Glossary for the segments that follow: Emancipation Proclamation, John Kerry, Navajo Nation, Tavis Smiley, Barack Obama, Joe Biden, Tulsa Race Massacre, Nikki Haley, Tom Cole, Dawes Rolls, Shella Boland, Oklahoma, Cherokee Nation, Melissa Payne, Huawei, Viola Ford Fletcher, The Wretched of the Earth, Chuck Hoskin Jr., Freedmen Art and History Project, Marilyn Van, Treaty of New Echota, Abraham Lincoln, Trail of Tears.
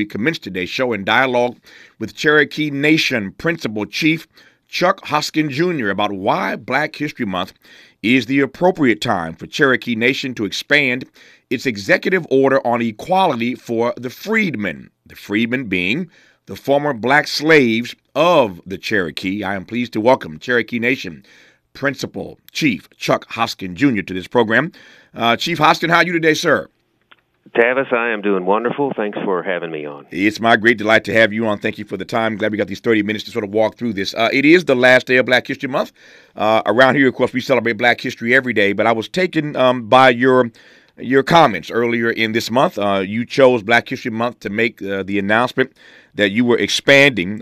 we commenced today's show in dialogue with Cherokee Nation Principal Chief Chuck Hoskin Jr. about why Black History Month is the appropriate time for Cherokee Nation to expand its executive order on equality for the freedmen being the former black slaves of the Cherokee. I am pleased to welcome Cherokee Nation Principal Chief Chuck Hoskin Jr. to this program. Chief Hoskin, how are you today, sir? Tavis, I am doing wonderful. Thanks for having me on. It's my great delight to have you on. Thank you for the time. Glad we got these 30 minutes to sort of walk through this. It is the last day of Black History Month. Around here, of course, we celebrate Black history every day, but I was taken by your comments earlier in this month. You chose Black History Month to make the announcement that you were expanding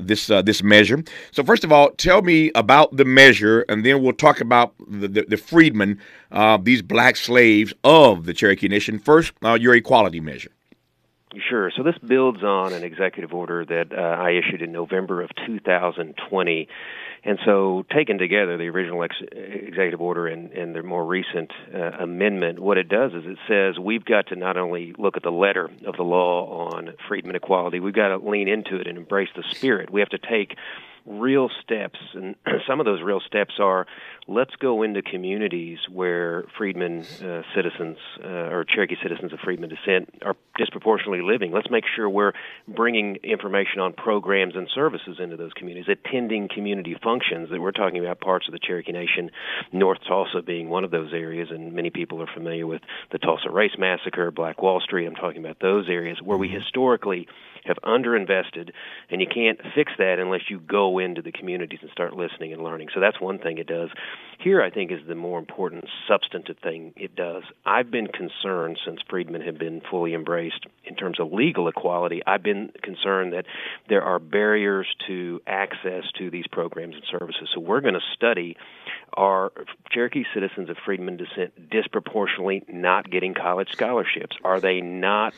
this measure. So first of all, tell me about the measure, and then we'll talk about the freedmen, these black slaves of the Cherokee Nation. First, your equality measure. Sure. So this builds on an executive order that I issued in November of 2020. And so taken together, the original executive order and the more recent amendment, what it does is it says we've got to not only look at the letter of the law on freedmen equality, we've got to lean into it and embrace the spirit. We have to take real steps, and some of those real steps are let's go into communities where freedmen citizens or Cherokee citizens of freedmen descent are disproportionately living. Let's make sure we're bringing information on programs and services into those communities, attending community functions that we're talking about, parts of the Cherokee Nation, North Tulsa being one of those areas, and many people are familiar with the Tulsa Race Massacre, Black Wall Street. I'm talking about those areas where we historically have underinvested, and you can't fix that unless you go into the communities and start listening and learning. So that's one thing it does. Here, I think, is the more important substantive thing it does. I've been concerned since freedmen have been fully embraced in terms of legal equality. I've been concerned that there are barriers to access to these programs and services. So we're going to study are Cherokee citizens of freedmen descent disproportionately not getting college scholarships? Are they not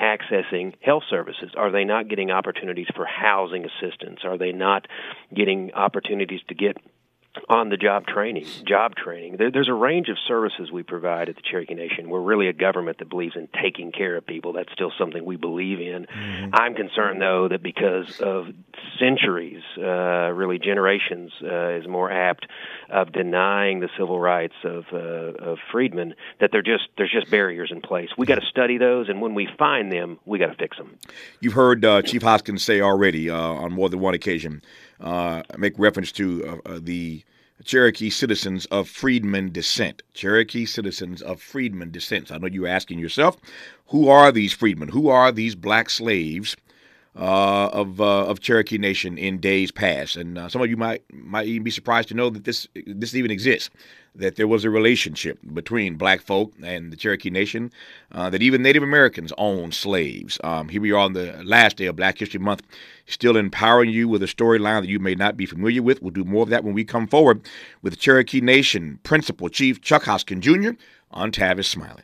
accessing health services? Are they not getting opportunities for housing assistance? Are they not getting opportunities to get on-the-job training, job training? There's a range of services we provide at the Cherokee Nation. We're really a government that believes in taking care of people. That's still something we believe in. I'm concerned, though, that because of centuries, really generations is more apt, of denying the civil rights of freedmen, that there's just barriers in place. We got to study those, and when we find them, we got to fix them. You've heard Chief Hoskin say already on more than one occasion, make reference to the Cherokee citizens of freedmen descent. Cherokee citizens of freedmen descent. So I know you're asking yourself, who are these freedmen? Who are these black slaves of Cherokee Nation in days past? And some of you might even be surprised to know that this even exists, that there was a relationship between black folk and the Cherokee Nation, that even Native Americans owned slaves. Here we are on the last day of Black History Month, still empowering you with a storyline that you may not be familiar with. We'll do more of that when we come forward with Cherokee Nation Principal Chief Chuck Hoskin Jr. on Tavis Smiley.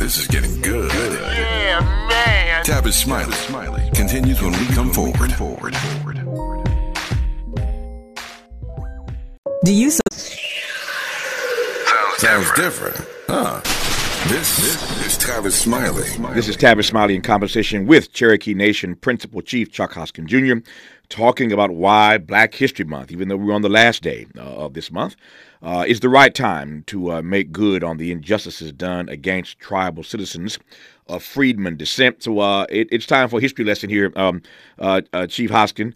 This is getting good. Yeah, man. Tavis Smiley continues when we come forward. Do you sounds different? Huh? This is Tavis Smiley. This is Tavis Smiley in conversation with Cherokee Nation Principal Chief Chuck Hoskin Jr., talking about why Black History Month, even though we're on the last day of this month, is the right time to make good on the injustices done against tribal citizens of freedmen descent. So it's time for a history lesson here. Chief Hoskin,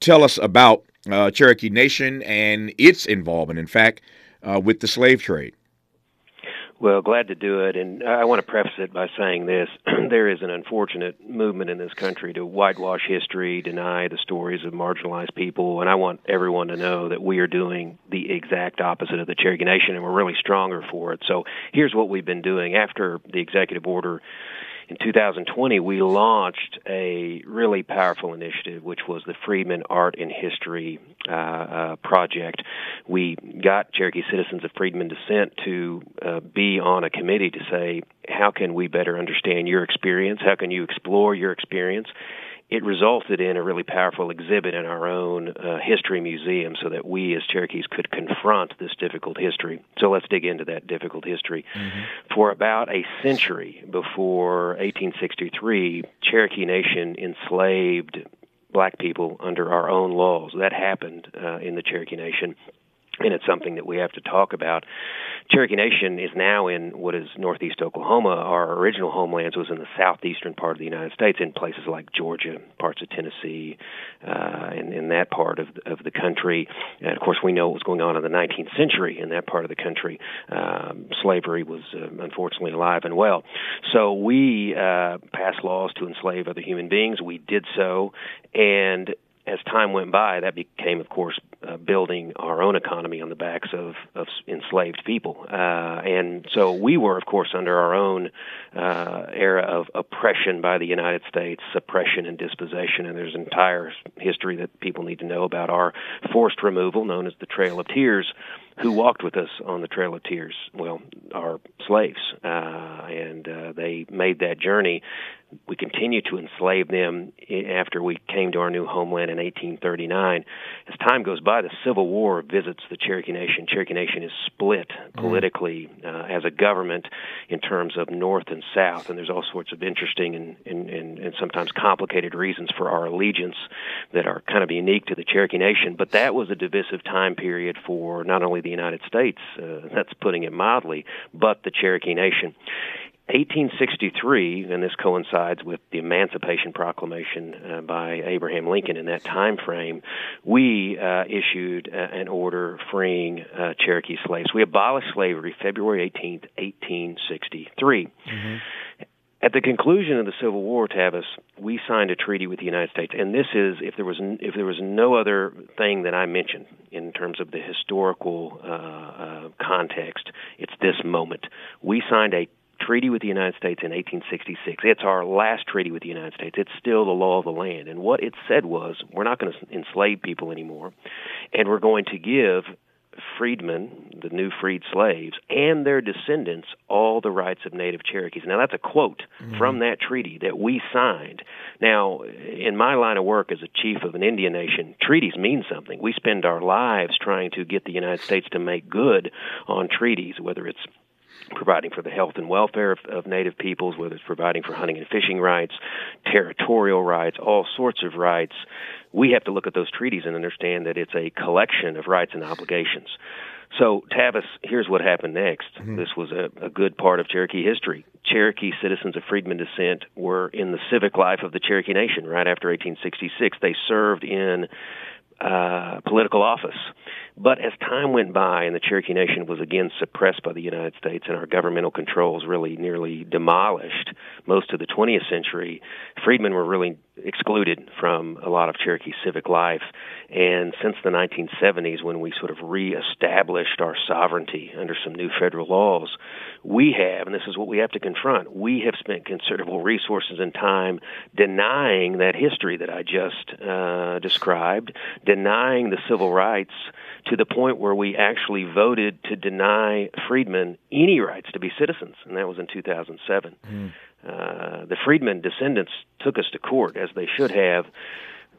tell us about Cherokee Nation and its involvement, in fact, with the slave trade. Well, glad to do it, and I want to preface it by saying this. There is an unfortunate movement in this country to whitewash history, deny the stories of marginalized people, and I want everyone to know that we are doing the exact opposite of the Cherokee Nation, and we're really stronger for it. So here's what we've been doing. After the executive order in 2020, we launched a really powerful initiative, which was the Freedmen Art and History Project. We got Cherokee citizens of freedmen descent to be on a committee to say, how can we better understand your experience? How can you explore your experience? it resulted in a really powerful exhibit in our own history museum so that we as Cherokees could confront this difficult history. So let's dig into that difficult history. Mm-hmm. For about a century before 1863, Cherokee Nation enslaved black people under our own laws. That happened in the Cherokee Nation. And it's something that we have to talk about. Cherokee Nation is now in what is northeast Oklahoma. Our original homelands was in the southeastern part of the United States, in places like Georgia, parts of Tennessee, and in that part of the country. And, of course, we know what was going on in the 19th century in that part of the country. Slavery was, unfortunately, alive and well. So we passed laws to enslave other human beings. We did so, and as time went by, that became, of course, building our own economy on the backs of enslaved people. And so we were, of course, under our own era of oppression by the United States, suppression and dispossession, and there's an entire history that people need to know about our forced removal, known as the Trail of Tears. Who walked with us on the Trail of Tears? Well, our slaves, and they made that journey. We continued to enslave them after we came to our new homeland in 1839. As time goes by, the Civil War visits the Cherokee Nation. Cherokee Nation is split politically as a government in terms of North and South, and there's all sorts of interesting and sometimes complicated reasons for our allegiance that are kind of unique to the Cherokee Nation. But that was a divisive time period for not only the United States, that's putting it mildly, but the Cherokee Nation. 1863, and this coincides with the Emancipation Proclamation by Abraham Lincoln in that time frame, we issued an order freeing Cherokee slaves. We abolished slavery February 18th, 1863. Mm-hmm. At the conclusion of the Civil War, Tavis, we signed a treaty with the United States, and this is, if there was no other thing that I mentioned in terms of the historical context, it's this moment. We signed a treaty with the United States in 1866. It's our last treaty with the United States. It's still the law of the land, and what it said was, we're not going to enslave people anymore, and we're going to give freedmen, the new freed slaves, and their descendants, all the rights of Native Cherokees. Now, that's a quote from that treaty that we signed. Now, in my line of work as a chief of an Indian nation, treaties mean something. We spend our lives trying to get the United States to make good on treaties, whether it's providing for the health and welfare of Native peoples, whether it's providing for hunting and fishing rights, territorial rights, all sorts of rights. We have to look at those treaties and understand that it's a collection of rights and obligations. So, Tavis, here's what happened next. Mm-hmm. This was a good part of Cherokee history. Cherokee citizens of freedmen descent were in the civic life of the Cherokee Nation right after 1866. They served in political office. But as time went by and the Cherokee Nation was again suppressed by the United States and our governmental controls really nearly demolished most of the 20th century, freedmen were really excluded from a lot of Cherokee civic life. And since the 1970s, when we sort of reestablished our sovereignty under some new federal laws, we have, and this is what we have to confront, we have spent considerable resources and time denying that history that I just described, denying the civil rights, to the point where we actually voted to deny freedmen any rights to be citizens, and that was in 2007. The freedmen descendants took us to court, as they should have.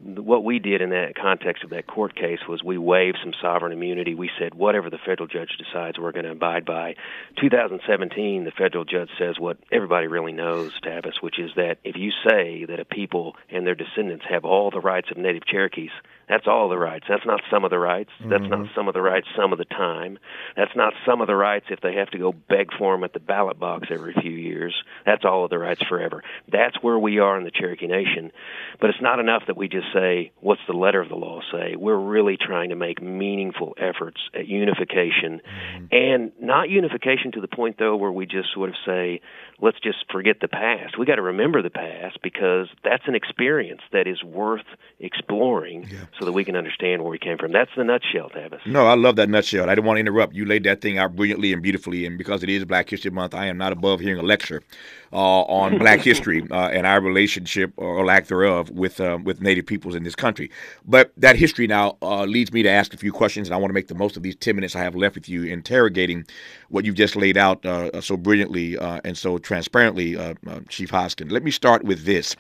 What we did in that context of that court case was we waived some sovereign immunity. We said, whatever the federal judge decides, we're going to abide by. 2017, the federal judge says what everybody really knows, Tavis, which is that if you say that a people and their descendants have all the rights of Native Cherokees, that's all the rights. That's not some of the rights. That's not some of the rights some of the time. That's not some of the rights if they have to go beg for them at the ballot box every few years. That's all of the rights forever. That's where we are in the Cherokee Nation. But it's not enough that we just say, what's the letter of the law say? We're really trying to make meaningful efforts at unification, and not unification to the point, though, where we just sort of say, let's just forget the past. We got to remember the past because that's an experience that is worth exploring so that we can understand where we came from. That's the nutshell, Tavis. No, I love that nutshell. I didn't want to interrupt. You laid that thing out brilliantly and beautifully, and because it is Black History Month, I am not above hearing a lecture on Black history and our relationship, or lack thereof, with Native people peoples in this country. But that history now leads me to ask a few questions, and I want to make the most of these 10 minutes I have left with you interrogating what you've just laid out so brilliantly and so transparently, Chief Hoskin. Let me start with this.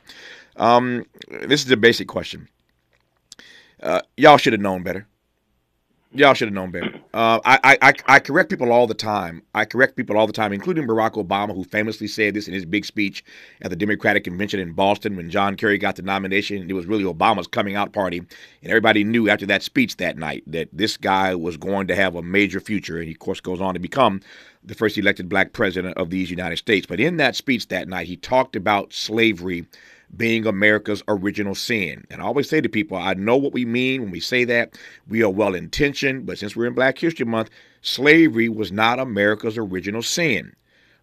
This is a basic question. Y'all should have known better. Y'all should have known better. I correct people all the time. I correct people all the time, including Barack Obama, who famously said this in his big speech at the Democratic Convention in Boston when John Kerry got the nomination. It was really Obama's coming out party. And everybody knew after that speech that night that this guy was going to have a major future. And he, of course, goes on to become the first elected black president of these United States. But in that speech that night, he talked about slavery being America's original sin. And I always say to people, I know what we mean when we say that. We are well-intentioned, but since we're in Black History Month, slavery was not America's original sin.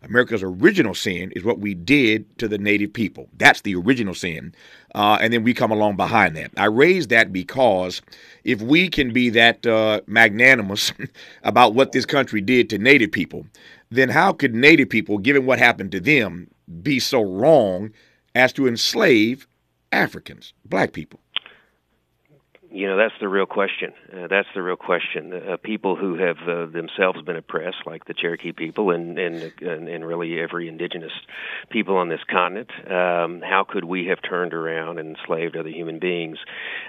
America's original sin is what we did to the native people. That's the original sin. And then we come along behind that. I raise that because if we can be that magnanimous about what this country did to native people, then how could native people, given what happened to them, be so wrong as to enslave Africans, black people? You know, that's the real question. That's the real question. People who have themselves been oppressed, like the Cherokee people and really every indigenous people on this continent, how could we have turned around and enslaved other human beings?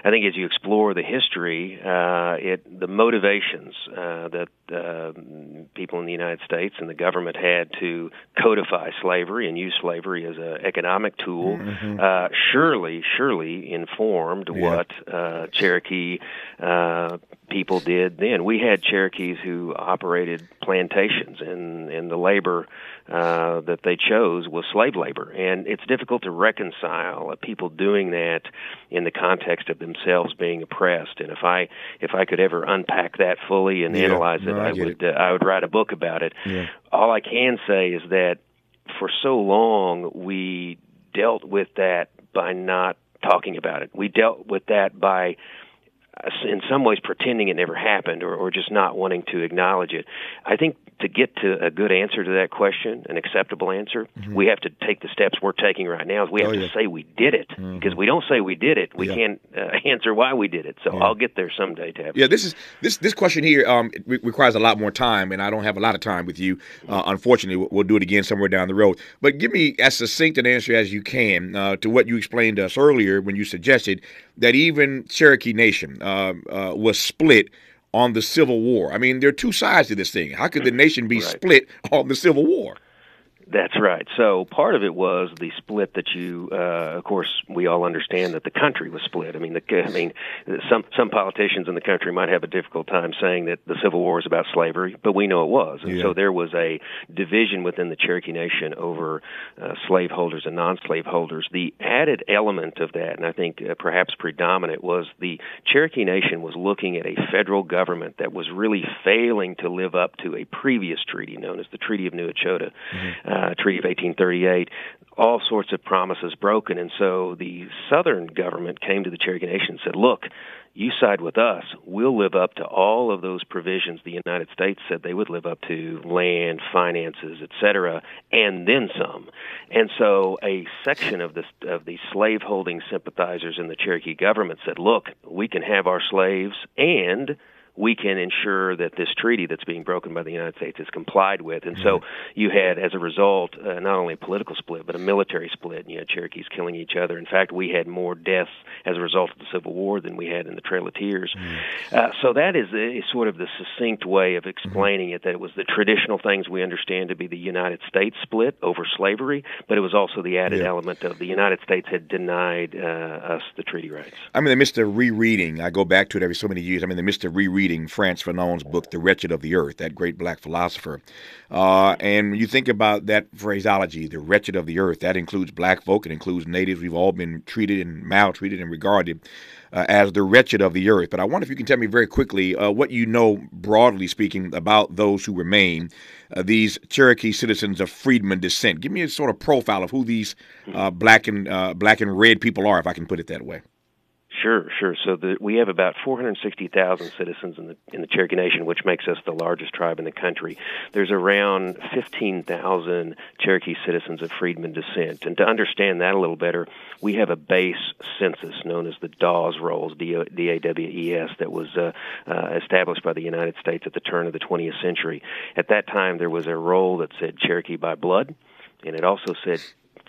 I think as you explore the history, the motivations that people in the United States and the government had to codify slavery and use slavery as an economic tool surely informed what Cherokee people did then. We had Cherokees who operated plantations, and the labor that they chose was slave labor. And it's difficult to reconcile people doing that in the context of themselves being oppressed. And if I could ever unpack that fully and analyze it, I would write a book about it. Yeah. All I can say is that for so long we dealt with that by not talking about it. We dealt with that by in some ways pretending it never happened or just not wanting to acknowledge it. I think to get to a good answer to that question, an acceptable answer, we have to take the steps we're taking right now. Is we have to say we did it, because we don't say we did it, we can't answer why we did it. So I'll get there someday, Tavis. Yeah, this question here requires a lot more time, and I don't have a lot of time with you. Unfortunately, we'll do it again somewhere down the road. But give me as succinct an answer as you can to what you explained to us earlier when you suggested that even Cherokee Nation was split on the Civil War. I mean, there are two sides to this thing. How could the nation be split on the Civil War? That's right. So part of it was the split that you, of course, we all understand that the country was split. I mean, some politicians in the country might have a difficult time saying that the Civil War is about slavery, but we know it was. And so there was a division within the Cherokee Nation over slaveholders and non-slaveholders. The added element of that, and I think perhaps predominant, was the Cherokee Nation was looking at a federal government that was really failing to live up to a previous treaty known as the Treaty of New Echota. Treaty of 1838, all sorts of promises broken. And so the Southern government came to the Cherokee Nation and said, look, you side with us, we'll live up to all of those provisions the United States said they would live up to, land, finances, etc., and then some. And so a section of the slaveholding sympathizers in the Cherokee government said, look, we can have our slaves and we can ensure that this treaty that's being broken by the United States is complied with. And so you had, as a result, not only a political split, but a military split. And you had Cherokees killing each other. In fact, we had more deaths as a result of the Civil War than we had in the Trail of Tears. So that is sort of the succinct way of explaining it, that it was the traditional things we understand to be the United States split over slavery, but it was also the added element of the United States had denied us the treaty rights. I'm in the midst of rereading. I go back to it every so many years. I'm in the midst of rereading France Fanon's book, The Wretched of the Earth, that great black philosopher. And when you think about that phraseology, the wretched of the earth, that includes black folk, it includes natives. We've all been treated and maltreated and regarded as the wretched of the earth. But I wonder if you can tell me very quickly what you know, broadly speaking, about those who remain, these Cherokee citizens of freedmen descent. Give me a sort of profile of who these black and red people are, if I can put it that way. Sure. So we have about 460,000 citizens in the Cherokee Nation, which makes us the largest tribe in the country. There's around 15,000 Cherokee citizens of Freedmen descent. And to understand that a little better, we have a base census known as the Dawes Rolls, D-A-W-E-S, that was established by the United States at the turn of the 20th century. At that time, there was a roll that said Cherokee by blood, and it also said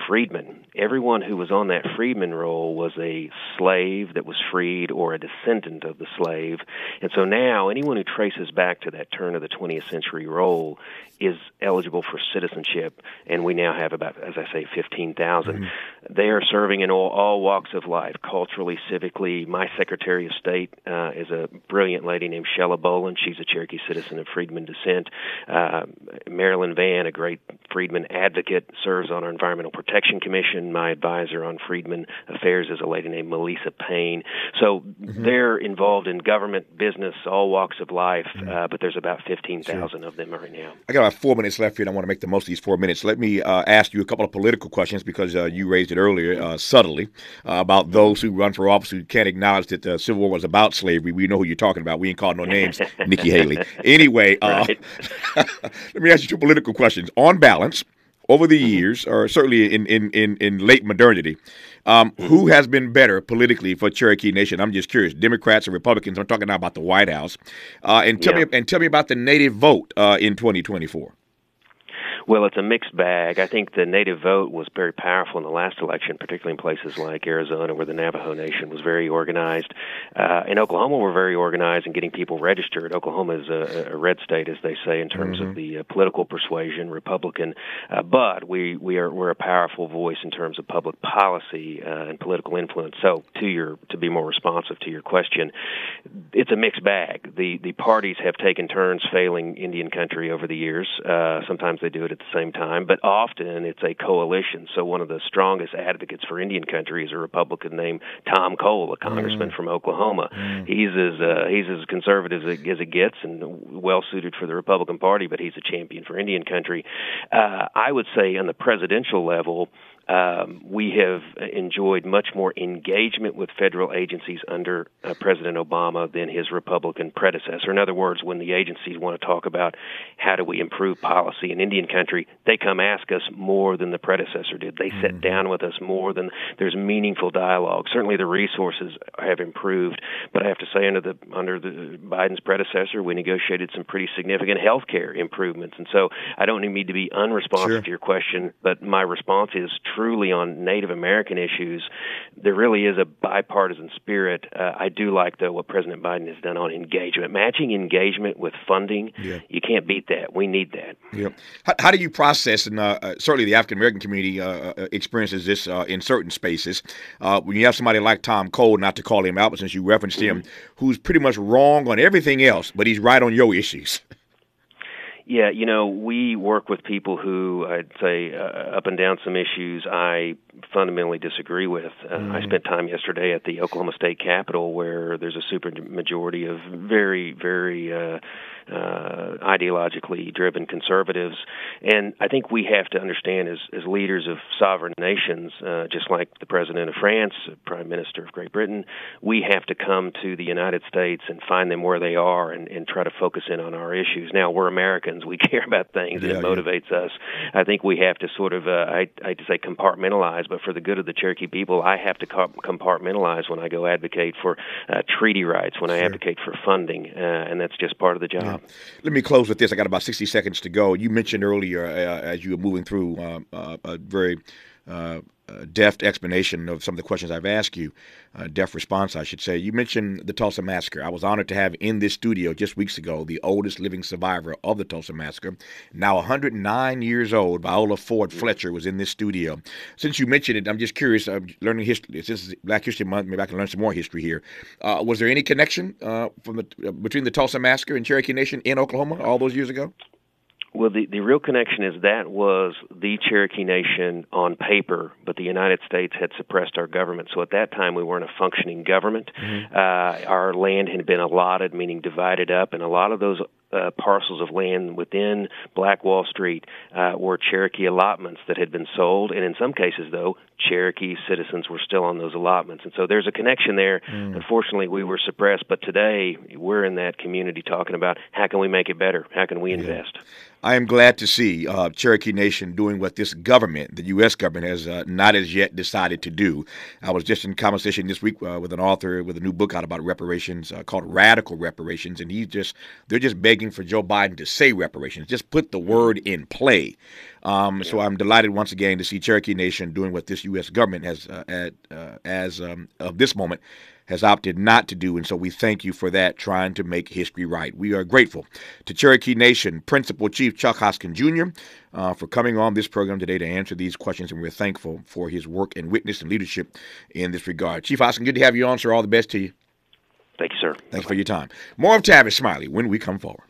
freedman. Everyone who was on that freedman roll was a slave that was freed or a descendant of the slave. And so now anyone who traces back to that turn of the 20th century roll is eligible for citizenship, and we now have about, as I say, 15,000. Mm-hmm. They are serving in all walks of life, culturally, civically. My Secretary of State is a brilliant lady named Shella Boland. She's a Cherokee citizen of Freedmen descent. Marilyn Van, a great Freedmen advocate, serves on our Environmental Protection Commission. My advisor on Freedmen Affairs is a lady named Melissa Payne. So mm-hmm. they're involved in government, business, all walks of life, mm-hmm. But there's about 15,000 of them right now. I got about 4 minutes left here, and I want to make the most of these 4 minutes. Let me ask you a couple of political questions, because you raised it earlier subtly about those who run for office who can't acknowledge that the Civil War was about slavery. We know who you're talking about. We ain't called no names, Nikki Haley. Anyway, let me ask you two political questions. On balance, over the years, or certainly in late modernity, who has been better politically for Cherokee Nation? I'm just curious. Democrats or Republicans? I'm talking now about the White House. And tell me about the native vote in 2024. Well, it's a mixed bag. I think the native vote was very powerful in the last election, particularly in places like Arizona, where the Navajo Nation was very organized. In Oklahoma, we're very organized in getting people registered. Oklahoma is a red state, as they say, in terms mm-hmm. of the political persuasion, Republican. But we're a powerful voice in terms of public policy and political influence. So, to be more responsive to your question, it's a mixed bag. The parties have taken turns failing Indian country over the years. Sometimes they do it at the same time, but often it's a coalition. So one of the strongest advocates for Indian country is a Republican named Tom Cole, a congressman from Oklahoma. He's as conservative as it gets and well-suited for the Republican Party, but he's a champion for Indian country. I would say on the presidential level, we have enjoyed much more engagement with federal agencies under President Obama than his Republican predecessor. In other words, when the agencies want to talk about how do we improve policy in Indian country, they come ask us more than the predecessor did. They sit down with us more than there's meaningful dialogue. Certainly the resources have improved, but I have to say under Biden's predecessor, we negotiated some pretty significant health care improvements. And so I don't need to be unresponsive to your question, but my response is truly on Native American issues, there really is a bipartisan spirit. I do like, though, what President Biden has done on engagement. Matching engagement with funding, you can't beat that. We need that. Yeah. How do you process, and certainly the African American community experiences this in certain spaces, when you have somebody like Tom Cole, not to call him out, but since you referenced him, who's pretty much wrong on everything else, but he's right on your issues? Yeah, we work with people who, I'd say, up and down some issues I fundamentally disagree with. I spent time yesterday at the Oklahoma State Capitol where there's a super majority of very, very ideologically driven conservatives. And I think we have to understand as leaders of sovereign nations, just like the President of France, Prime Minister of Great Britain, we have to come to the United States and find them where they are and try to focus in on our issues. Now, we're Americans. We care about things, and it motivates us. I think we have to sort of, I hate to say compartmentalize, but for the good of the Cherokee people, I have to compartmentalize when I go advocate for treaty rights, when I advocate for funding, and that's just part of the job. Yeah. Let me close with this. I got about 60 seconds to go. You mentioned earlier, as you were moving through a very deft explanation of some of the questions I've asked you, deft response, I should say. You mentioned the Tulsa Massacre. I was honored to have in this studio just weeks ago the oldest living survivor of the Tulsa Massacre. Now 109 years old, Viola Ford Fletcher was in this studio. Since you mentioned it, I'm just curious, learning history. Since Black History Month, maybe I can learn some more history here. Was there any connection between the Tulsa Massacre and Cherokee Nation in Oklahoma all those years ago? Well, the real connection is that was the Cherokee Nation on paper, but the United States had suppressed our government. So at that time, we weren't a functioning government. Our land had been allotted, meaning divided up, and a lot of those parcels of land within Black Wall Street were Cherokee allotments that had been sold, and in some cases, though, Cherokee citizens were still on those allotments. And so there's a connection there. Mm. Unfortunately, we were suppressed, but today we're in that community talking about how can we make it better? How can we invest? Yeah. I am glad to see Cherokee Nation doing what this government, the U.S. government, has not as yet decided to do. I was just in conversation this week with an author with a new book out about reparations called Radical Reparations, and they're just begging for Joe Biden to say reparations. Just put the word in play. So I'm delighted once again to see Cherokee Nation doing what this U.S. government has, of this moment, has opted not to do, and so we thank you for that, trying to make history right. We are grateful to Cherokee Nation Principal Chief Chuck Hoskin Jr. For coming on this program today to answer these questions, and we're thankful for his work and witness and leadership in this regard. Chief Hoskin, good to have you on, sir. All the best to you. Thank you, sir. Thanks for your time. More of Tavis Smiley when we come forward.